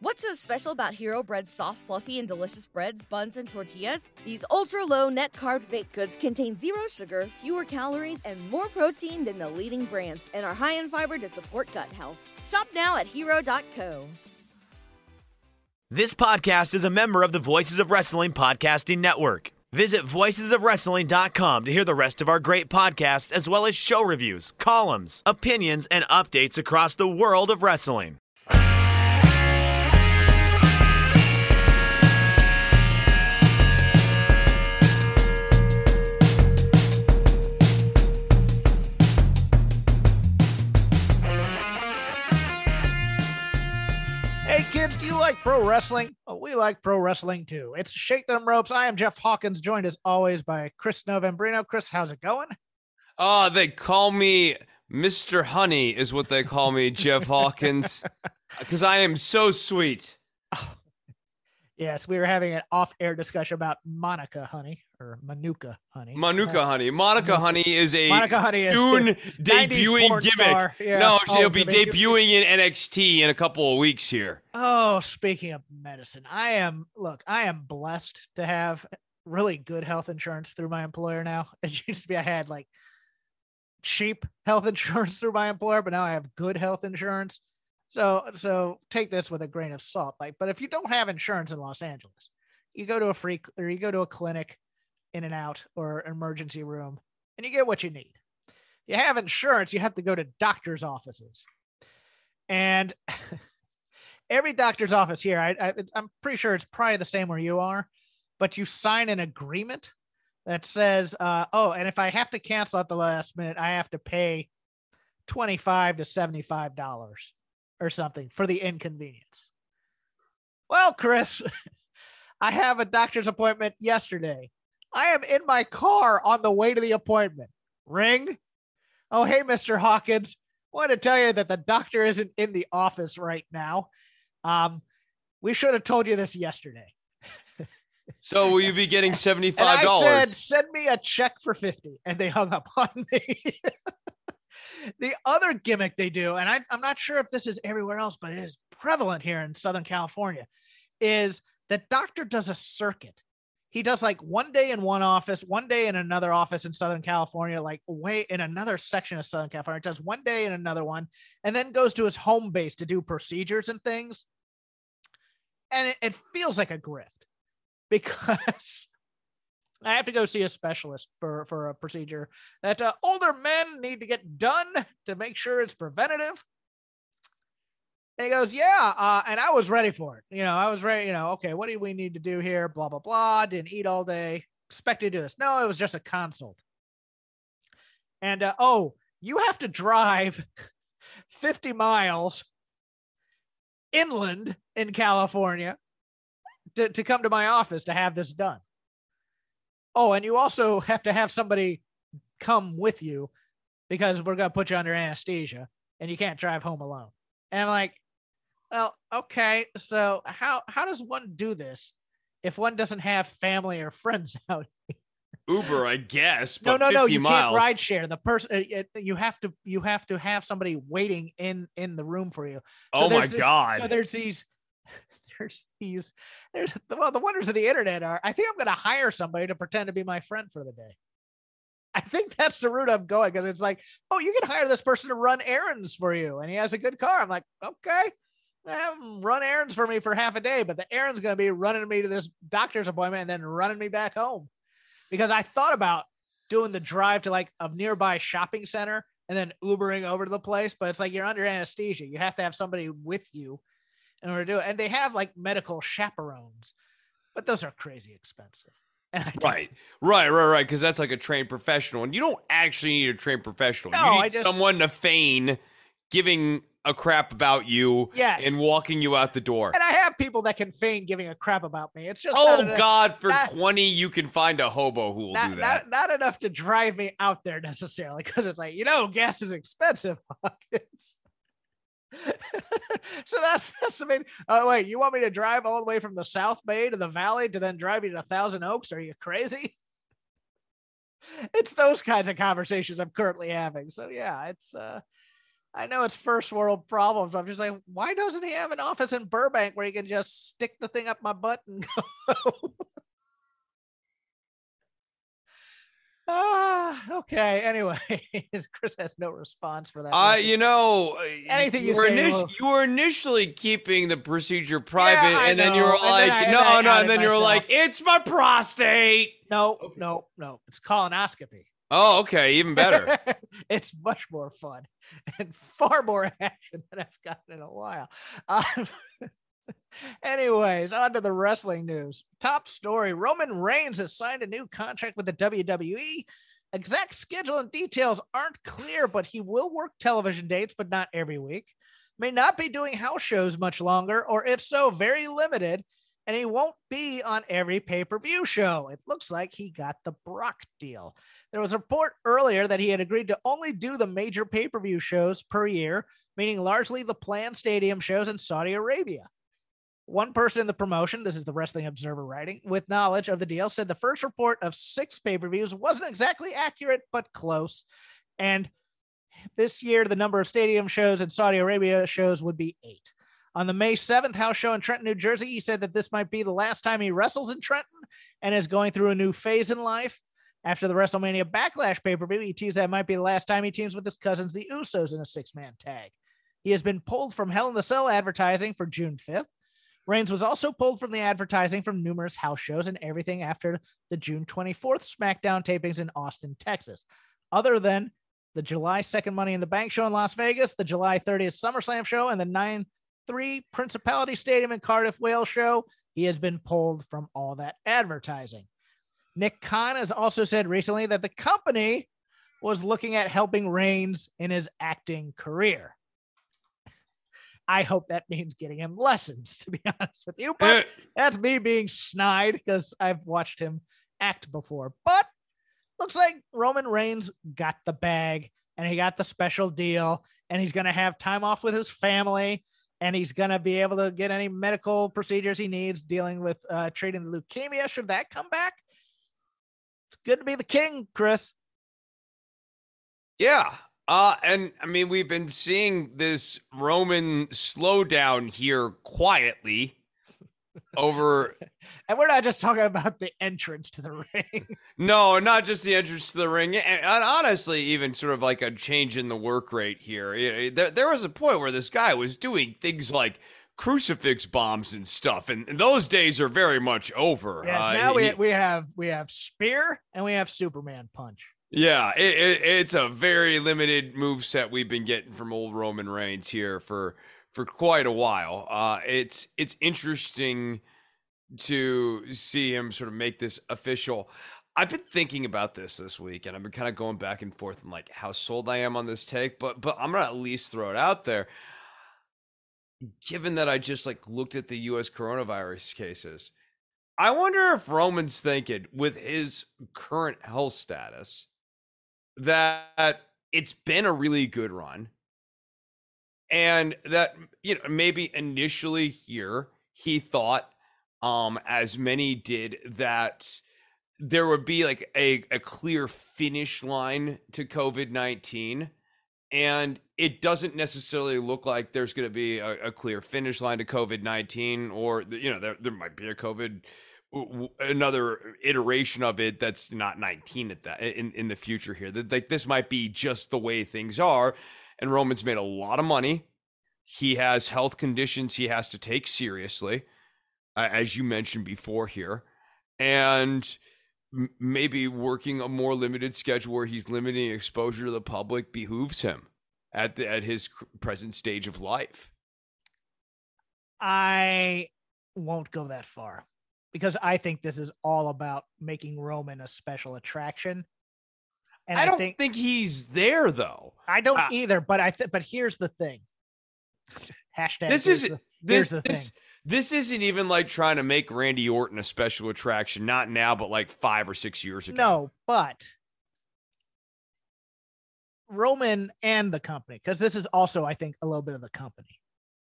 What's so special about Hero Bread's soft, fluffy, and delicious breads, buns, and tortillas? These ultra-low net-carb baked goods contain zero sugar, fewer calories, and more protein than the leading brands, and are high in fiber to support gut health. Shop now at Hero.co. This podcast is a member of the Voices of Wrestling podcasting network. Visit VoicesOfWrestling.com to hear the rest of our great podcasts, as well as show reviews, columns, opinions, and updates across the world of wrestling. Kids, do you like pro wrestling? Well, we like pro wrestling too. It's Shake Them Ropes. I am Jeff Hawkins, joined as always by Chris Novembrino. Chris, how's it going? Oh, they call me Mr. Honey is what they call me, Jeff Hawkins, because I am so sweet. Oh. Yes, we were having an off-air discussion about Monica Honey or Manuka Honey. Monica Honey is soon debuting gimmick. Star, yeah. No, she'll be debuting in NXT in a couple of weeks here. Oh, speaking of medicine, I am blessed to have really good health insurance through my employer now. It used to be I had like cheap health insurance through my employer, but now I have good health insurance. So take this with a grain of salt. Like, but if you don't have insurance in Los Angeles, you go to a free or you go to a clinic, in and out, or emergency room, and you get what you need. You have insurance, you have to go to doctor's offices, and every doctor's office here, I'm pretty sure it's probably the same where you are, but you sign an agreement that says, and if I have to cancel at the last minute, I have to pay $25 to $75. Or something for the inconvenience. Well, Chris, I have a doctor's appointment yesterday. I am in my car on the way to the appointment. Ring. Oh, hey, Mr. Hawkins. Want to tell you that the doctor isn't in the office right now. We should have told you this yesterday. So will you be getting $75? I said, send me a check for $50, and they hung up on me. The other gimmick they do, and I'm not sure if this is everywhere else, but it is prevalent here in Southern California, is the doctor does a circuit. He does like one day in one office, one day in another office in Southern California, like way in another section of Southern California, does one day in another one, and then goes to his home base to do procedures and things. And it feels like a grift because I have to go see a specialist for a procedure that older men need to get done to make sure it's preventative. And he goes, yeah. And I was ready for it. I was ready, okay, what do we need to do here? Blah, blah, blah. Didn't eat all day. Expected to do this. No, it was just a consult. And, you have to drive 50 miles inland in California to come to my office to have this done. Oh, and you also have to have somebody come with you because we're going to put you under anesthesia and you can't drive home alone. And I'm like, well, okay. So how does one do this if one doesn't have family or friends out here? Uber, I guess. But no. You miles. Can't rideshare. The person you have to have somebody waiting in the room for you. So oh my God. So there's well, the wonders of the internet are, I think I'm going to hire somebody to pretend to be my friend for the day. I think that's the route I'm going. Cause it's like, oh, you can hire this person to run errands for you. And he has a good car. I'm like, okay, have him run errands for me for half a day, but the errand's going to be running me to this doctor's appointment and then running me back home. Because I thought about doing the drive to like a nearby shopping center and then Ubering over to the place. But it's like, you're under anesthesia. You have to have somebody with you in order to do it. And they have like medical chaperones, but those are crazy expensive. Right. Because that's like a trained professional, and you don't actually need a trained professional. No, you need someone to feign giving a crap about you, yes, and walking you out the door. And I have people that can feign giving a crap about me. It's just for 20 you can find a hobo who will do that. Not enough to drive me out there necessarily, because it's like, gas is expensive. So that's the main. Oh wait, you want me to drive all the way from the South Bay to the Valley to then drive you to Thousand Oaks? Are you crazy? It's those kinds of conversations I'm currently having. So yeah, it's I know it's first world problems. I'm just like, why doesn't he have an office in Burbank where he can just stick the thing up my butt and go? Okay. Anyway, Chris has no response for that. Anything you say. You were initially keeping the procedure private, and then you were like, no. And then you were like, it's my prostate. No. It's colonoscopy. Oh, okay. Even better. It's much more fun and far more action than I've gotten in a while. Anyways, on to the wrestling news. Top story. Roman Reigns has signed a new contract with the WWE. Exact schedule and details aren't clear, but he will work television dates, but not every week. May not be doing house shows much longer, or if so, very limited. And he won't be on every pay-per-view show. It looks like he got the Brock deal. There was a report earlier that he had agreed to only do the major pay-per-view shows per year, meaning largely the planned stadium shows in Saudi Arabia. One person in the promotion, this is the Wrestling Observer writing, with knowledge of the deal, said the first report of 6 pay-per-views wasn't exactly accurate, but close. And this year, the number of stadium shows and Saudi Arabia shows would be 8. On the May 7th house show in Trenton, New Jersey, he said that this might be the last time he wrestles in Trenton and is going through a new phase in life. After the WrestleMania Backlash pay-per-view, he teased that it might be the last time he teams with his cousins, the Usos, in a 6-man tag. He has been pulled from Hell in the Cell advertising for June 5th. Reigns was also pulled from the advertising from numerous house shows and everything after the June 24th SmackDown tapings in Austin, Texas. Other than the July 2nd Money in the Bank show in Las Vegas, the July 30th SummerSlam show, and the 9/3 Principality Stadium in Cardiff, Wales show, he has been pulled from all that advertising. Nick Khan has also said recently that the company was looking at helping Reigns in his acting career. I hope that means getting him lessons, to be honest with you, but that's me being snide because I've watched him act before. But looks like Roman Reigns got the bag and he got the special deal, and he's going to have time off with his family, and he's going to be able to get any medical procedures he needs dealing with treating the leukemia. Should that come back? It's good to be the king, Chris. Yeah. And I mean, we've been seeing this Roman slowdown here quietly over. And we're not just talking about the entrance to the ring. No, not just the entrance to the ring. And honestly, even sort of like a change in the work rate here. There was a point where this guy was doing things like crucifix bombs and stuff, and those days are very much over. Yes, now we have spear and we have Superman punch. Yeah, it's a very limited moveset we've been getting from old Roman Reigns here for quite a while. It's interesting to see him sort of make this official. I've been thinking about this week, and I've been kind of going back and forth on like how sold I am on this take, but I'm gonna at least throw it out there. Given that I just like looked at the U.S. coronavirus cases, I wonder if Roman's thinking with his current health status that it's been a really good run, and that, you know, maybe initially here he thought, as many did, that there would be like a clear finish line to COVID-19, and it doesn't necessarily look like there's going to be a clear finish line to COVID-19, or, you know, there might be a COVID, another iteration of it that's not 19 at that in the future here. That like this might be just the way things are, and Roman's made a lot of money. He has health conditions he has to take seriously, as you mentioned before here, and maybe working a more limited schedule where he's limiting exposure to the public behooves him at his present stage of life. I won't go that far, because I think this is all about making Roman a special attraction. And I don't think he's there, though. I don't either. But but here's the thing. Hashtag. This isn't even like trying to make Randy Orton a special attraction. Not now, but like 5 or 6 years ago. No, but Roman and the company, because this is also, I think, a little bit of the company,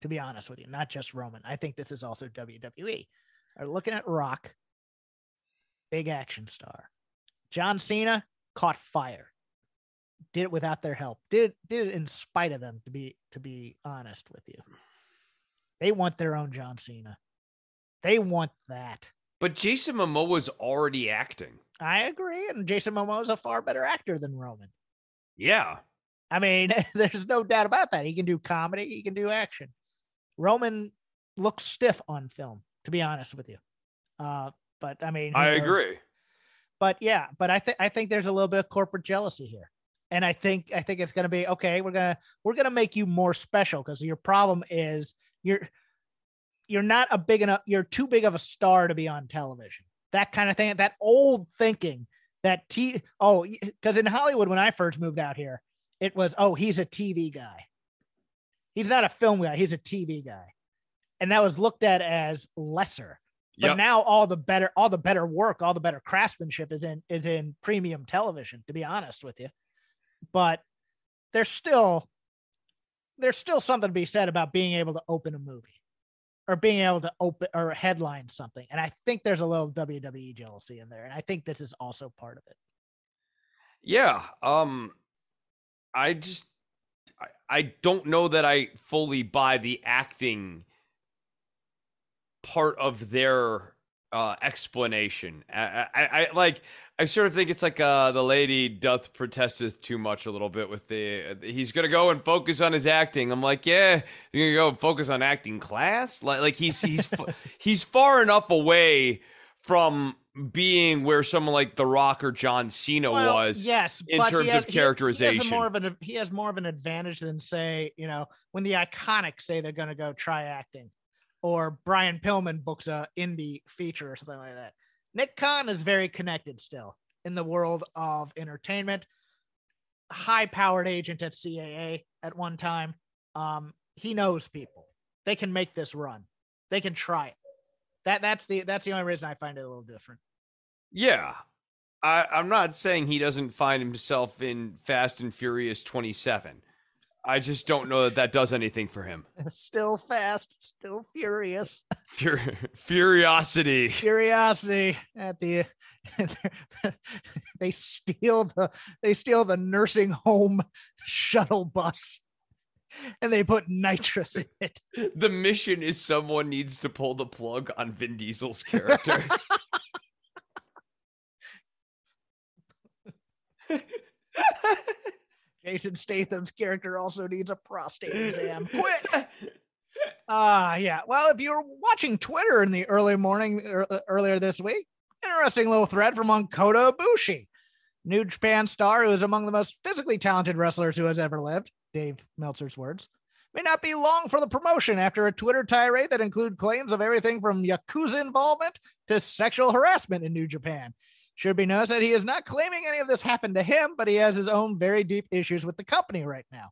to be honest with you, not just Roman. I think this is also WWE. Are looking at Rock, big action star. John Cena caught fire. did it without their help, did it in spite of them, to be honest with you. They want their own John Cena. They want that. But Jason Momoa's already acting. I agree. And Jason Momoa's a far better actor than Roman. Yeah. I mean, there's no doubt about that. He can do comedy. He can do action. Roman looks stiff on film, to be honest with you. But I mean, I agree. But yeah, but I think there's a little bit of corporate jealousy here. And I think it's going to be, okay, we're going to make you more special, because your problem is you're not a big enough, you're too big of a star to be on television. That kind of thing, that old thinking that because in Hollywood, when I first moved out here, it was, oh, he's a TV guy. He's not a film guy. He's a TV guy. And that was looked at as lesser. But yep. Now all the better work, all the better craftsmanship is in premium television, to be honest with you. But there's still something to be said about being able to open a movie or being able to open or headline something. And I think there's a little WWE jealousy in there. And I think this is also part of it. Yeah. I don't know that I fully buy the acting part of their explanation. I sort of think it's like the lady doth protesteth too much a little bit with the he's gonna go and focus on his acting. I'm like, yeah, you're gonna go focus on acting class. Like he's far enough away from being where someone like The Rock or John Cena was. Yes, in terms of characterization, he has more of an advantage than, say, you know, when the Iconics say they're gonna go try acting, or Brian Pillman books a indie feature or something like that. Nick Khan is very connected still in the world of entertainment, high-powered agent at CAA at one time. He knows people. They can make this run. They can try it. That's the only reason I find it a little different. Yeah. I'm not saying he doesn't find himself in Fast and Furious 27. I just don't know that does anything for him. Still fast, still furious. Furiosity. Furiosity at the. They steal the nursing home shuttle bus, and they put nitrous in it. The mission is someone needs to pull the plug on Vin Diesel's character. Jason Statham's character also needs a prostate exam. Quick. Yeah. Well, if you were watching Twitter in the early morning earlier this week, interesting little thread from Kota Ibushi, New Japan star who is among the most physically talented wrestlers who has ever lived. Dave Meltzer's words. May not be long for the promotion after a Twitter tirade that included claims of everything from Yakuza involvement to sexual harassment in New Japan. Should be noticed that he is not claiming any of this happened to him, but he has his own very deep issues with the company right now.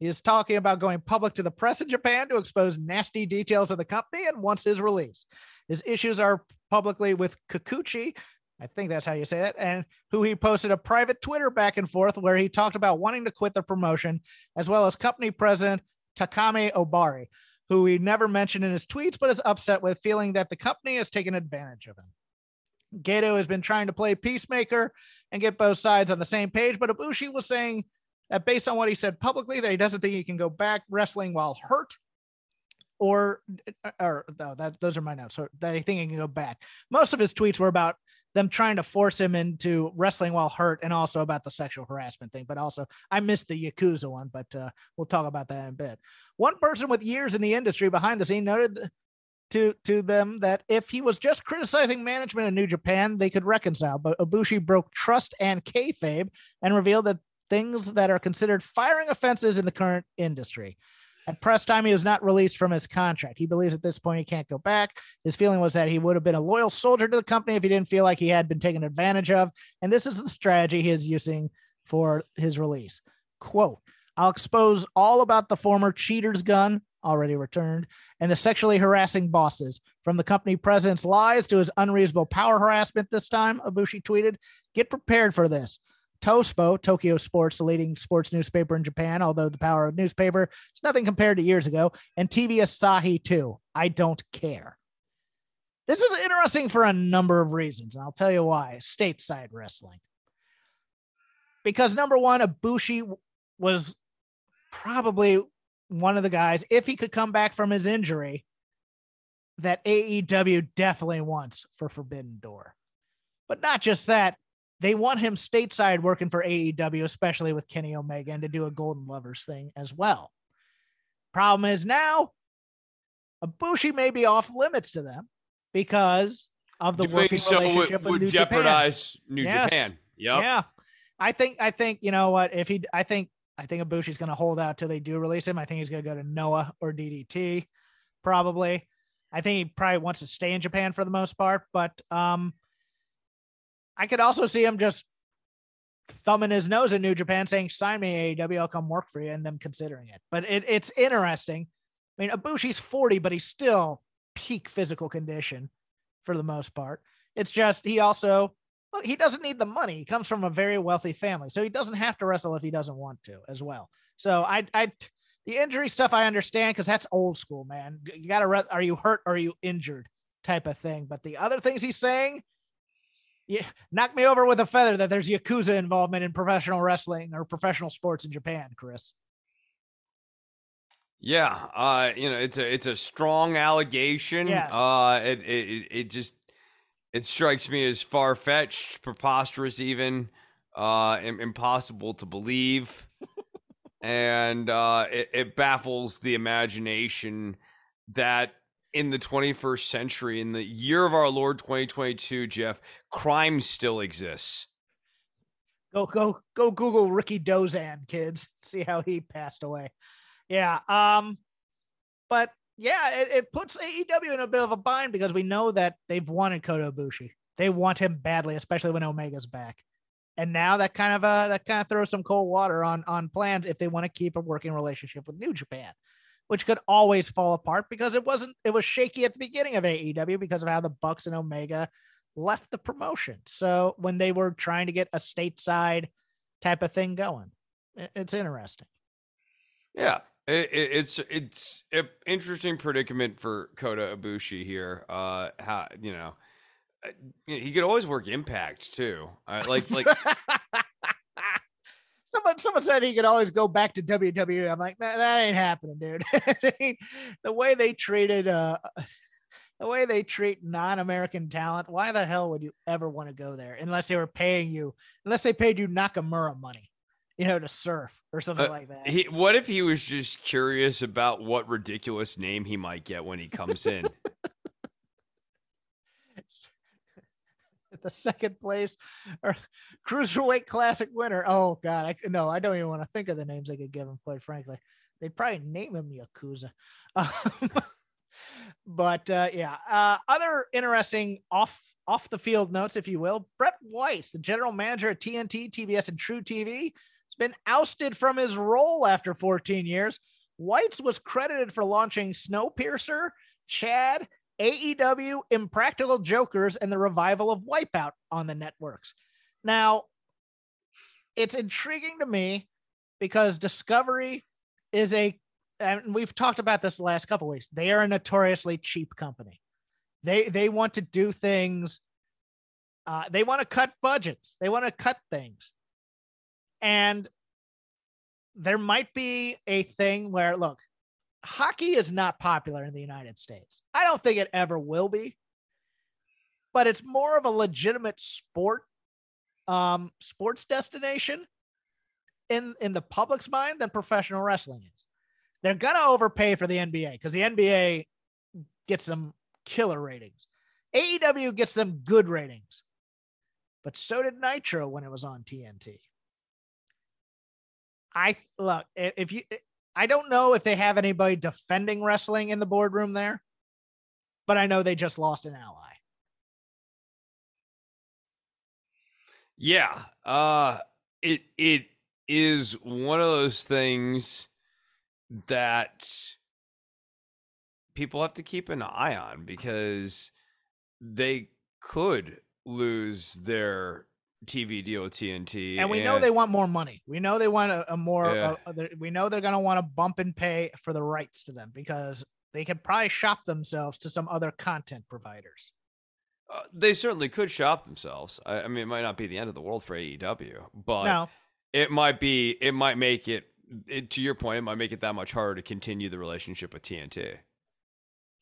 He is talking about going public to the press in Japan to expose nasty details of the company and wants his release. His issues are publicly with Kikuchi, I think that's how you say it, and who he posted a private Twitter back and forth where he talked about wanting to quit the promotion, as well as company president Takami Obari, who he never mentioned in his tweets, but is upset with, feeling that the company has taken advantage of him. Gato has been trying to play peacemaker and get both sides on the same page, but Ibushi was saying that based on what he said publicly, that he doesn't think he can go back wrestling while hurt, those are my notes. So that he think he can go back. Most of his tweets were about them trying to force him into wrestling while hurt, and also about the sexual harassment thing. But also, I missed the Yakuza one, but we'll talk about that in a bit. One person with years in the industry behind the scene noted to them that if he was just criticizing management in New Japan, they could reconcile, but Ibushi broke trust and kayfabe and revealed that things that are considered firing offenses in the current industry. At press time, he was not released from his contract. He believes at this point he can't go back. His feeling was that he would have been a loyal soldier to the company if he didn't feel like he had been taken advantage of, and this is the strategy he is using for his release. Quote, "I'll expose all about the former cheater's gun," already returned, "and the sexually harassing bosses, from the company president's lies to his unreasonable power harassment this time," Ibushi tweeted. "Get prepared for this. TOSPO, Tokyo Sports, the leading sports newspaper in Japan, although the power of newspaper is nothing compared to years ago, and TV Asahi too. I don't care." This is interesting for a number of reasons, and I'll tell you why. Stateside wrestling. because number one, Ibushi was probably one of the guys, if he could come back from his injury, that AEW definitely wants for Forbidden Door. But not just that, they want him stateside working for AEW, especially with Kenny Omega, and to do a Golden Lovers thing as well. Problem is now, Ibushi may be off limits to them because of the working relationship with New Japan. Would jeopardize New Japan. Yep. Yeah. I think, you know what, if he, I think Ibushi's going to hold out till they do release him. I think he's going to go to Noah or DDT probably. I think he probably wants to stay in Japan for the most part, but I could also see him just thumbing his nose at New Japan saying, sign me AEW, I'll come work for you, and them considering it. But it's interesting. I mean, Ibushi's 40, but he's still peak physical condition for the most part. It's just, he also, well, he doesn't need the money. He comes from a very wealthy family, so he doesn't have to wrestle if he doesn't want to as well. So the injury stuff I understand, because that's old school, man. You got to, are you hurt? Are you injured? Type of thing. But the other things he's saying, yeah, knock me over with a feather that there's Yakuza involvement in professional wrestling or professional sports in Japan, Chris. Yeah, it's a strong allegation. Yes. It strikes me as far-fetched, preposterous, even impossible to believe, and it baffles the imagination that in the 21st century, in the year of our Lord 2022, Jeff, crime still exists. Go! Google Ricky Dozan, kids. See how he passed away. Yeah. But yeah, it puts AEW in a bit of a bind because we know that they've wanted Kota Ibushi. They want him badly, especially when Omega's back. And now that kind of throws some cold water on plans if they want to keep a working relationship with New Japan, which could always fall apart because it was shaky at the beginning of AEW because of how the Bucks and Omega left the promotion. So when they were trying to get a stateside type of thing going, it's interesting. Yeah, it's an interesting predicament for Kota Ibushi here. How, you know, he could always work Impact too. Like someone said he could always go back to WWE. I'm like, man, that ain't happening, dude. The way they treat non-American talent, why the hell would you ever want to go there unless they paid you Nakamura money, to surf or something like that. What if he was just curious about what ridiculous name he might get when he comes in? The second place or Cruiserweight Classic winner. Oh God. I don't even want to think of the names they could give him, quite frankly. They'd probably name him Yakuza. Other interesting off the field notes, if you will. Brett Weiss, the general manager at TNT, TBS, and True TV, has been ousted from his role after 14 years. Weiss was credited for launching Snowpiercer, Chad, AEW, Impractical Jokers, and the revival of Wipeout on the networks. Now, it's intriguing to me because Discovery is and we've talked about this the last couple of weeks, they are a notoriously cheap company. They want to do things. They want to cut budgets. They want to cut things. And there might be a thing where, look, hockey is not popular in the United States. I don't think it ever will be, but it's more of a legitimate sports destination in the public's mind than professional wrestling is. They're going to overpay for the NBA because the NBA gets them killer ratings. AEW gets them good ratings, but so did Nitro when it was on TNT. I don't know if they have anybody defending wrestling in the boardroom there, but I know they just lost an ally. Yeah. It is one of those things that people have to keep an eye on because they could lose their TV deal with TNT. And we know they want more money. We know they want we know they're going to want to bump and pay for the rights to them because they could probably shop themselves to some other content providers. They certainly could shop themselves. I mean, it might not be the end of the world for AEW, but no. It might make it, to your point, it might make it that much harder to continue the relationship with TNT.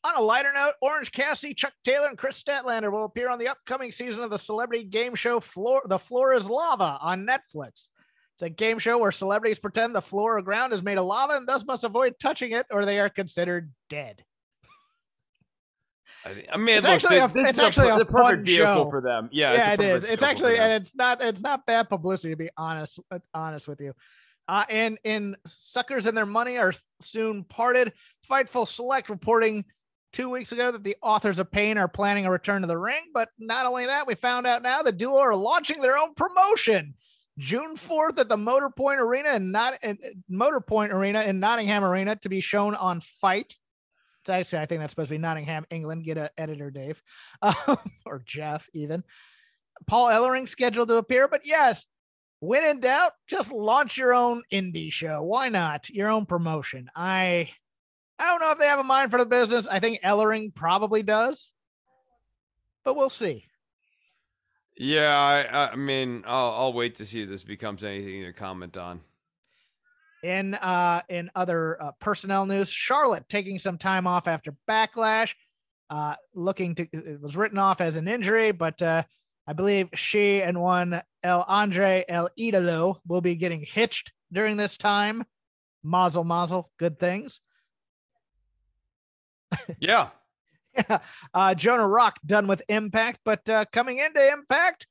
On a lighter note, Orange Cassidy, Chuck Taylor, and Chris Statlander will appear on the upcoming season of the celebrity game show The Floor is Lava on Netflix. It's a game show where celebrities pretend the floor or ground is made of lava and thus must avoid touching it or they are considered dead. I mean, it's look, actually a, this it's is actually a perfect vehicle show for them. Yeah, it is. It's actually, and it's not bad publicity, to be honest with you. And Suckers and Their Money Are Soon Parted. Fightful Select reporting 2 weeks ago that the Authors of Pain are planning a return to the ring. But not only that, we found out now the duo are launching their own promotion June 4th at the Motorpoint Arena in Nottingham Arena to be shown on Fight. Actually, I think that's supposed to be Nottingham, England. Get an editor, Dave, or Jeff, even. Paul Ellering scheduled to appear, but yes, when in doubt, just launch your own indie show. Why not? Your own promotion. I don't know if they have a mind for the business. I think Ellering probably does, but we'll see. Yeah, I mean, I'll wait to see if this becomes anything to comment on. In other personnel news, Charlotte taking some time off after Backlash, it was written off as an injury, but I believe she and one El Andre El Idolo will be getting hitched during this time. Mazel, good things. Yeah. Yeah. Jonah Rock done with Impact, but coming into Impact,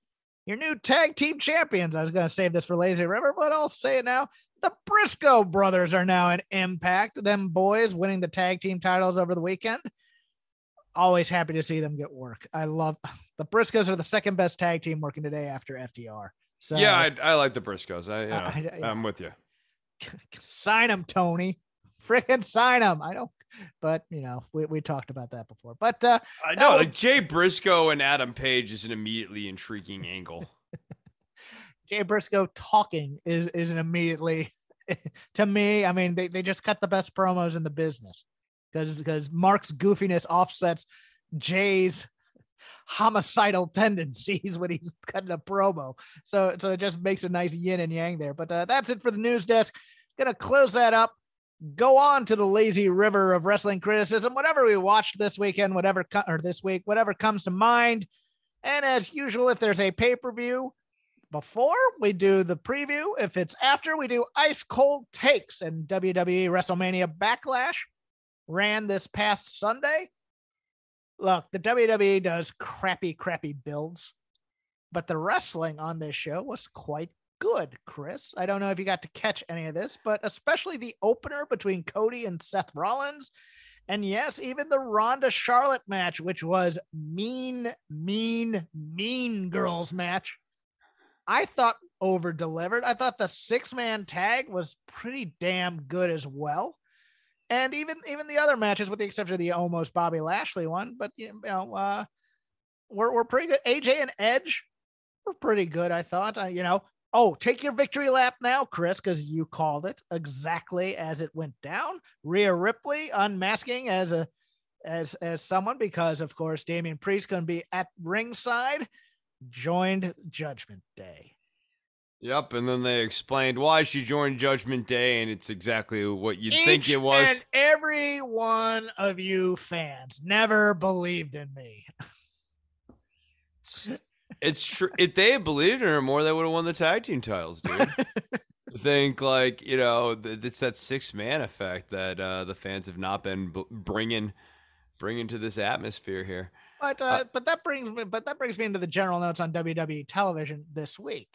your new tag team champions. I was going to save this for Lazy River, but I'll say it now. The Briscoe brothers are now in Impact. Them boys winning the tag team titles over the weekend. Always happy to see them get work. I love the Briscoes are the second best tag team working today after FDR. So yeah, I like the Briscoes. I'm with you. Sign them, Tony. Freaking sign them. I don't. But you know, we talked about that before. But I know like Jay Briscoe and Adam Page is an immediately intriguing angle. Jay Briscoe talking is an immediately to me. I mean, they just cut the best promos in the business because Mark's goofiness offsets Jay's homicidal tendencies when he's cutting a promo. So it just makes a nice yin and yang there. But that's it for the news desk. Gonna close that up. Go on to the lazy river of wrestling criticism, whatever we watched this weekend, whatever comes to mind. And as usual, if there's a pay-per-view before, we do the preview. If it's after, we do ice cold takes. And WWE WrestleMania Backlash ran this past Sunday. Look, the WWE does crappy builds, but the wrestling on this show was quite good, Chris. I don't know if you got to catch any of this, but especially the opener between Cody and Seth Rollins. And yes, even the Ronda Charlotte match, which was mean girls match. I thought over delivered. I thought the 6-man tag was pretty damn good as well. And even the other matches, with the exception of the almost Bobby Lashley one, but you know, we're pretty good. AJ and Edge were pretty good. I thought, you know, oh, take your victory lap now, Chris, because you called it exactly as it went down. Rhea Ripley unmasking as someone because, of course, Damian Priest going to be at ringside, joined Judgment Day. Yep, and then they explained why she joined Judgment Day, and it's exactly what you'd think it was. And every one of you fans never believed in me. It's true. If they had believed in her more, they would have won the tag team titles, dude. I think, like, you know, it's that 6-man effect that the fans have not been bringing to this atmosphere here. But that brings me into the general notes on WWE television this week,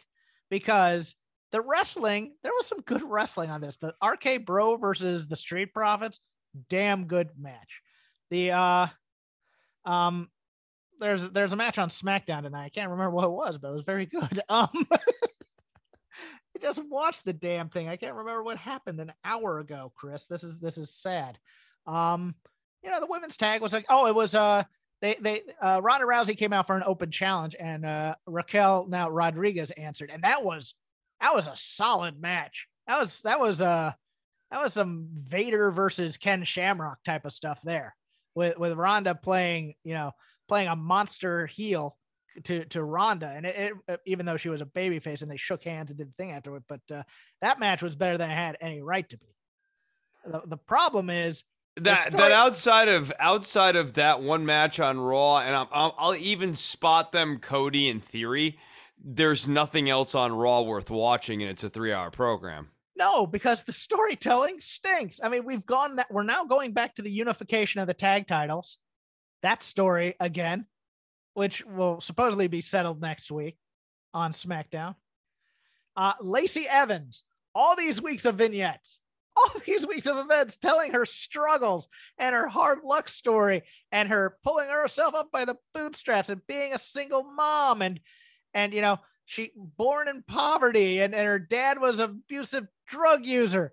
because the wrestling, there was some good wrestling on this. The RK Bro versus the Street Profits, damn good match. The There's a match on SmackDown tonight. I can't remember what it was, but it was very good. I just watched the damn thing. I can't remember what happened an hour ago, Chris. This is sad. You know, the women's tag was like, oh, it was they Ronda Rousey came out for an open challenge, and Raquel now Rodriguez answered, and that was a solid match. That was some Vader versus Ken Shamrock type of stuff there, with Ronda playing a monster heel to Ronda, and it even though she was a babyface, and they shook hands and did the thing afterward, but that match was better than it had any right to be. The problem is that outside of that one match on Raw, and I'll even spot them Cody and Theory. There's nothing else on Raw worth watching, and it's a 3-hour program. No, because the storytelling stinks. I mean, we're now going back to the unification of the tag titles. That story again, which will supposedly be settled next week on SmackDown. Lacey Evans, all these weeks of vignettes, all these weeks of events telling her struggles and her hard luck story and her pulling herself up by the bootstraps and being a single mom and you know, she born in poverty and her dad was an abusive drug user.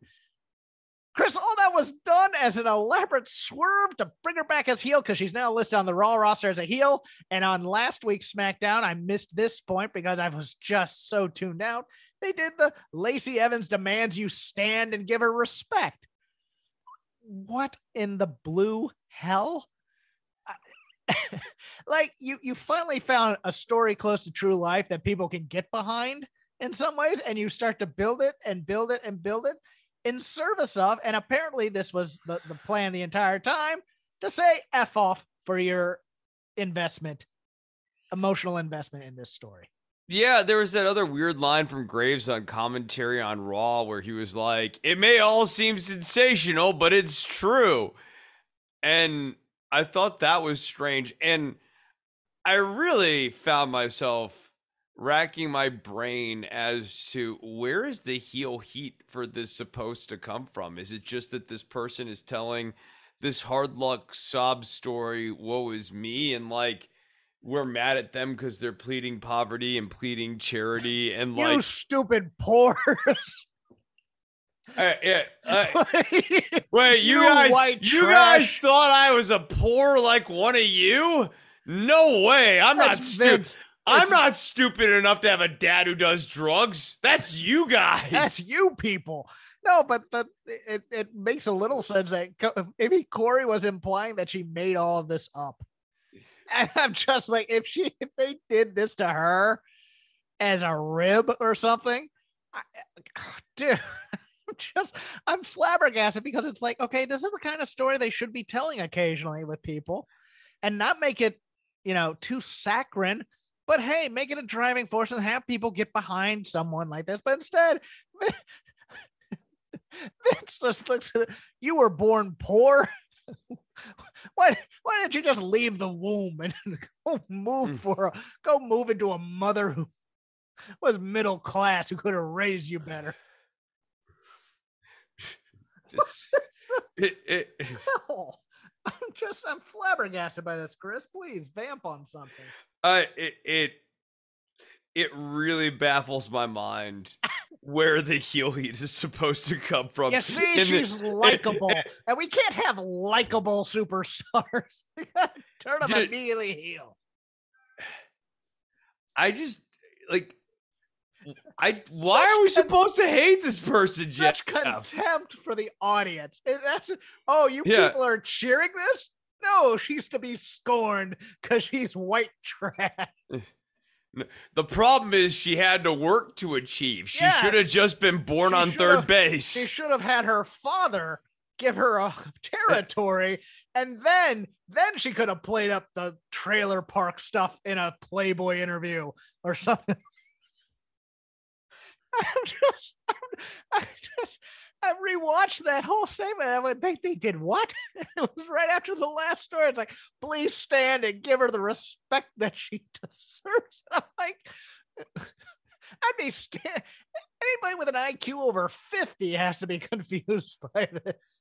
Chris, all that was done as an elaborate swerve to bring her back as heel, because she's now listed on the Raw roster as a heel. And on last week's SmackDown, I missed this point because I was just so tuned out. They did the Lacey Evans demands you stand and give her respect. What in the blue hell? Like you finally found a story close to true life that people can get behind in some ways, and you start to build it and build it and build it in service of, and apparently this was the plan the entire time, to say F off for your emotional investment in this story. Yeah, there was that other weird line from Graves on commentary on Raw where he was like, it may all seem sensational, but it's true. And I thought that was strange. And I really found myself racking my brain as to where is the heel heat for this supposed to come from? Is it just that this person is telling this hard luck sob story, woe is me, and like we're mad at them because they're pleading poverty and pleading charity and like you stupid poor. Wait, you guys thought I was a poor like one of you? No way, I'm not stupid. I'm not stupid enough to have a dad who does drugs. That's you guys. That's you people. No, but it makes a little sense that maybe Corey was implying that she made all of this up. And I'm just like, if they did this to her as a rib or something, dude, I'm flabbergasted, because it's like, okay, this is the kind of story they should be telling occasionally with people, and not make it, you know, too saccharine. But hey, make it a driving force and have people get behind someone like this. But instead, Vince just looks at it. You were born poor. Why didn't you just leave the womb and go move into a mother who was middle class, who could have raised you better? Just, I'm flabbergasted by this, Chris. Please vamp on something. It really baffles my mind where the heel heat is supposed to come from. You see, she's likable, and we can't have likable superstars. Turn them immediately heel. I just like. Why are we supposed to hate this person, Jeff? Such contempt for the audience. People are cheering this? No, she's to be scorned because she's white trash. The problem is she had to work to achieve. She should have just been born on third base. She should have had her father give her a territory, and then she could have played up the trailer park stuff in a Playboy interview or something. I rewatched that whole segment. I went, they did what? It was right after the last story. It's like, please stand and give her the respect that she deserves. And I'm like, anybody with an IQ over 50 has to be confused by this.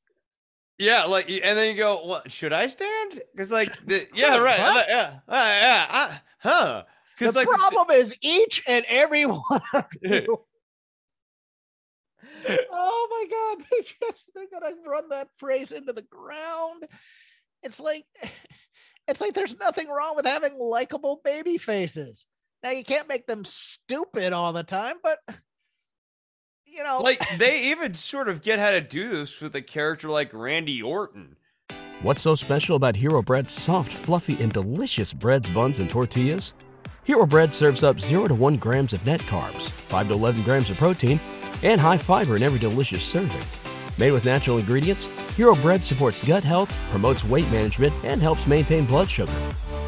Yeah, like, and then you go, what, should I stand? Because like, the problem is each and every one of you. Oh my God, they're gonna run that phrase into the ground. It's like there's nothing wrong with having likable baby faces. Now you can't make them stupid all the time, but you know, like they even sort of get how to do this with a character like Randy Orton. What's so special about Hero Bread's soft, fluffy, and delicious breads, buns, and tortillas? Hero Bread serves up 0 to 1 grams of net carbs, 5 to 11 grams of protein, and high fiber in every delicious serving. Made with natural ingredients, Hero Bread supports gut health, promotes weight management, and helps maintain blood sugar.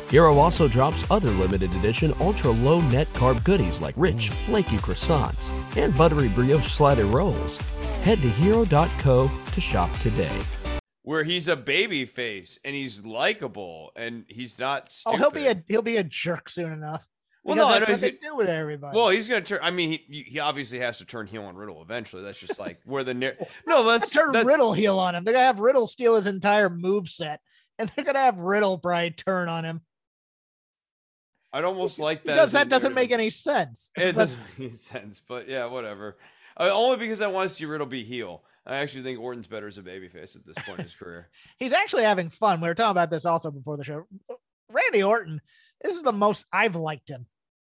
Hero also drops other limited edition ultra-low net carb goodies like rich, flaky croissants and buttery brioche slider rolls. Head to hero.co to shop today. Where he's a baby face and he's likable and he's not stupid. Oh, he'll be a jerk soon enough. Well, no, I don't know what to do with everybody. Well, he's going to turn. I mean, he obviously has to turn heel on Riddle eventually. That's just like where the let's turn Riddle heel on him. They're gonna have Riddle steal his entire moveset, and they're gonna have Riddle probably turn on him. I'd almost like that. Because that doesn't make any sense. It doesn't make any sense, but yeah, whatever. Only because I want to see Riddle be heel. I actually think Orton's better as a babyface at this point in his career. He's actually having fun. We were talking about this also before the show. Randy Orton, this is the most I've liked him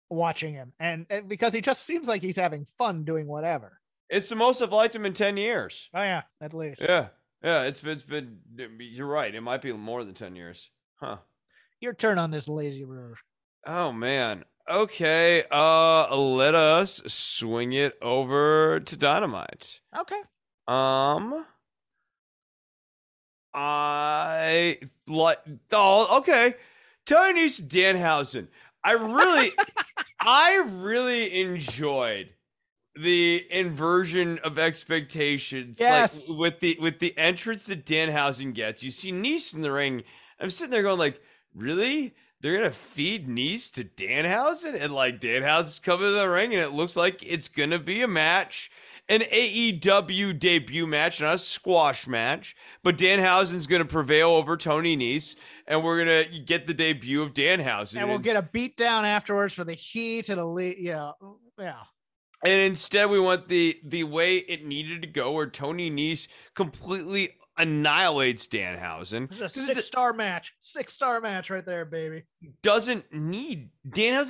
watching him. And because he just seems like he's having fun doing whatever. It's the most I've liked him in 10 years. Oh yeah. At least. Yeah. Yeah. It's been, you're right. It might be more than 10 years. Huh? Your turn on this lazy river. Oh man. Okay. Let us swing it over to Dynamite. Okay. I like, oh, okay. Tony Danhausen. I really enjoyed the inversion of expectations. Yes. Like with the entrance that Danhausen gets, you see Nice in the ring. I'm sitting there going like, really? They're going to feed Nice to Danhausen? And like Danhausen's coming to the ring and it looks like it's going to be a match. An AEW debut match, not a squash match, but Danhausen's going to prevail over Tony Nese, and we're going to get the debut of Danhausen. And we'll get a beatdown afterwards for the heat and elite, yeah. And instead, we want the way it needed to go, where Tony Nese completely annihilates Danhausen. It's a six-star match right there, baby. Danhausen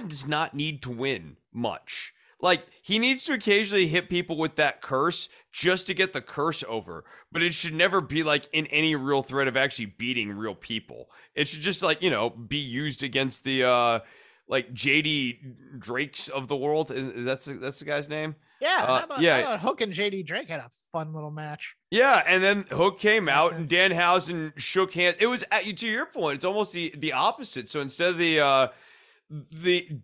does not need to win much. Like, he needs to occasionally hit people with that curse just to get the curse over. But it should never be, like, in any real threat of actually beating real people. It should just, like, you know, be used against the, like, JD Drakes of the world. That's the guy's name? Yeah. How about Hook and JD Drake had a fun little match? Yeah, and then Hook came out, and Danhausen shook hands. It was, to your point, it's almost the opposite. So instead of the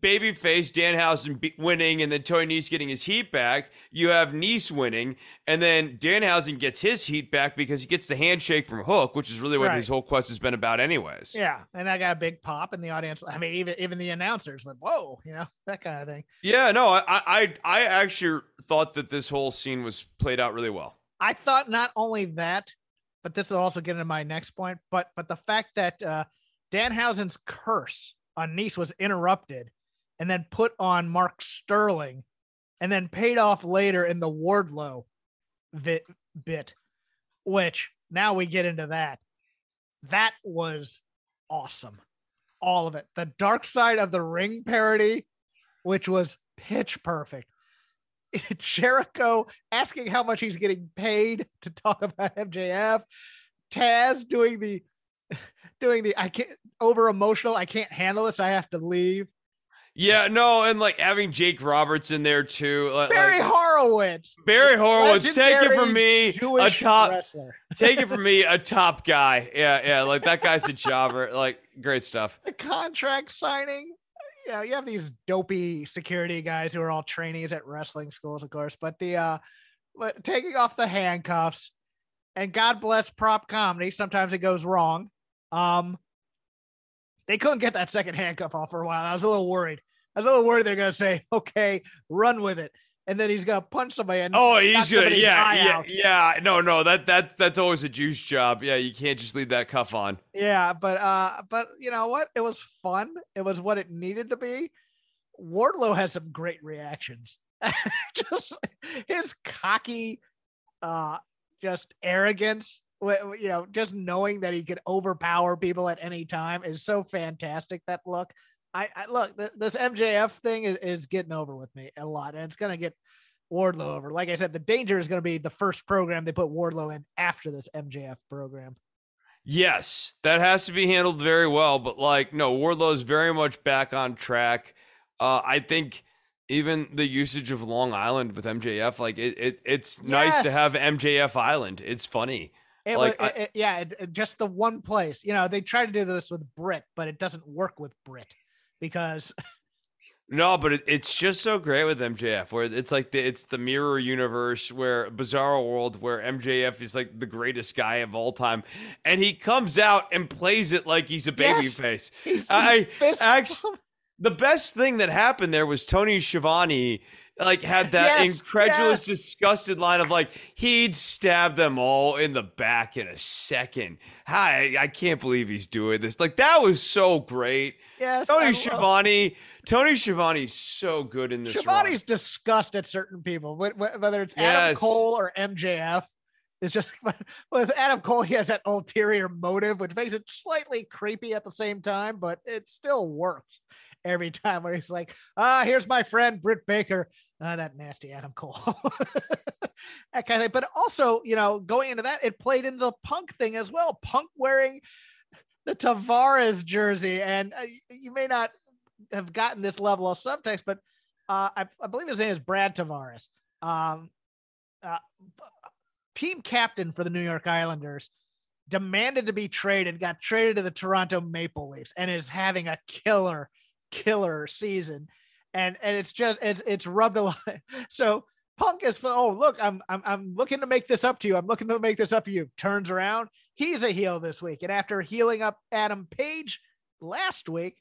babyface Danhausen winning and then Tony Nese getting his heat back, you have Nese winning and then Danhausen gets his heat back because he gets the handshake from Hook, which is really what his whole quest has been about anyways. Yeah, and I got a big pop in the audience. I mean, even the announcers went, whoa, you know, that kind of thing. Yeah, no, I actually thought that this whole scene was played out really well. I thought not only that, but this will also get into my next point, but the fact that Danhausen's curse on Nese was interrupted and then put on Mark Sterling and then paid off later in the Wardlow bit, which now we get into that. That was awesome. All of it. The Dark Side of the Ring parody, which was pitch perfect. Jericho asking how much he's getting paid to talk about MJF. Taz doing the I can't over emotional, I can't handle this, I have to leave. Yeah, no, and like having Jake Roberts in there too. Barry Horowitz, take it from me, a top guy. Yeah, like that guy's a jobber. Like, great stuff. The contract signing. Yeah, you have these dopey security guys who are all trainees at wrestling schools, of course, but but taking off the handcuffs. And God bless prop comedy. Sometimes it goes wrong. They couldn't get that second handcuff off for a while. I was a little worried they're going to say, okay, run with it. And then he's going to punch somebody. And he's going to. No, that's always a juice job. Yeah. You can't just leave that cuff on. Yeah. But you know what? It was fun. It was what it needed to be. Wardlow has some great reactions. Just his cocky, just arrogance, you know, just knowing that he could overpower people at any time is so fantastic. That look, this MJF thing is getting over with me a lot, and it's going to get Wardlow over. Like I said, the danger is going to be the first program they put Wardlow in after this MJF program. Yes, that has to be handled very well. But like, no, Wardlow's very much back on track. I think even the usage of Long Island with MJF, like it's yes. nice to have MJF Island. It's funny. It like, was, just the one place, you know, they try to do this with Brit, but it doesn't work with Brit because. No, but it's just so great with MJF where it's like it's the mirror universe where Bizarro World where MJF is like the greatest guy of all time. And he comes out and plays it like he's a babyface. Yes, I actually, the best thing that happened there was Tony Schiavone like had that incredulous, disgusted line of like, he'd stab them all in the back in a second. Hi, I can't believe he's doing this. Like that was so great. Yes, Tony Schiavone's so good in this. Schiavone's disgust at certain people, whether it's Adam Cole or MJF. It's just with Adam Cole, he has that ulterior motive, which makes it slightly creepy at the same time, but it still works every time. Where he's like, here's my friend Britt Baker, that nasty Adam Cole, that kind of thing. But also, you know, going into that, it played into the Punk thing as well. Punk wearing the Tavares jersey, and you may not have gotten this level of subtext, but I believe his name is Brad Tavares, team captain for the New York Islanders, demanded to be traded, got traded to the Toronto Maple Leafs, and is having a killer season. And it's just it's rubbed a lot. So Punk is look, I'm looking to make this up to you. Turns around, he's a heel this week, and after healing up Adam Page last week.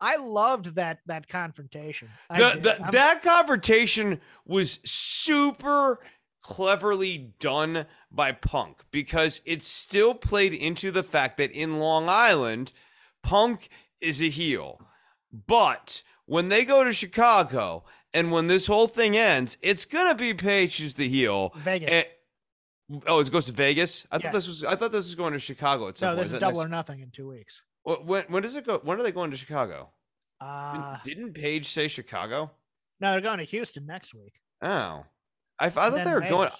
I loved that confrontation. That confrontation was super cleverly done by Punk because it still played into the fact that in Long Island, Punk is a heel. But when they go to Chicago and when this whole thing ends, it's going to be Paige who's the heel. Vegas. It goes to Vegas? I thought this was going to Chicago at some point. No, this is Double or Nothing in 2 weeks. When does it go? When are they going to Chicago? Didn't Paige say Chicago? No, they're going to Houston next week. Oh, I thought they were going.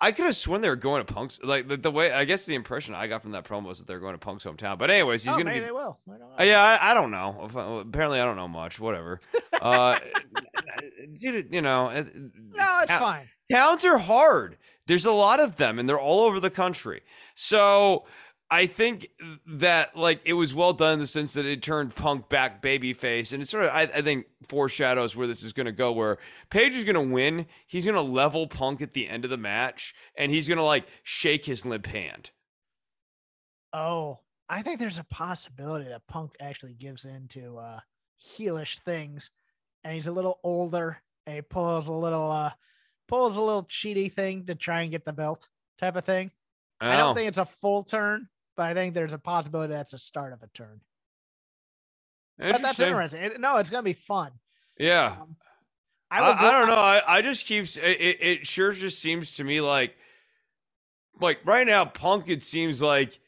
I could have sworn they were going to Punk's. Like the way I guess the impression I got from that promo was that they're going to Punk's hometown. But anyways, he's going to be. They will. I don't know. Yeah, I don't know. Apparently, I don't know much. Whatever. Dude, you know. No, it's fine. Towns are hard. There's a lot of them, and they're all over the country. So. I think that like it was well done in the sense that it turned Punk back babyface, and it sort of I think foreshadows where this is going to go. Where Paige is going to win, he's going to level Punk at the end of the match, and he's going to like shake his limp hand. Oh, I think there's a possibility that Punk actually gives into heelish things, and he's a little older, and he pulls a little cheaty thing to try and get the belt type of thing. I don't think it's a full turn, but I think there's a possibility that's a start of a turn. But that's interesting. It's going to be fun. Yeah. I don't know. I just keeps it sure just seems to me like right now, Punk, it seems like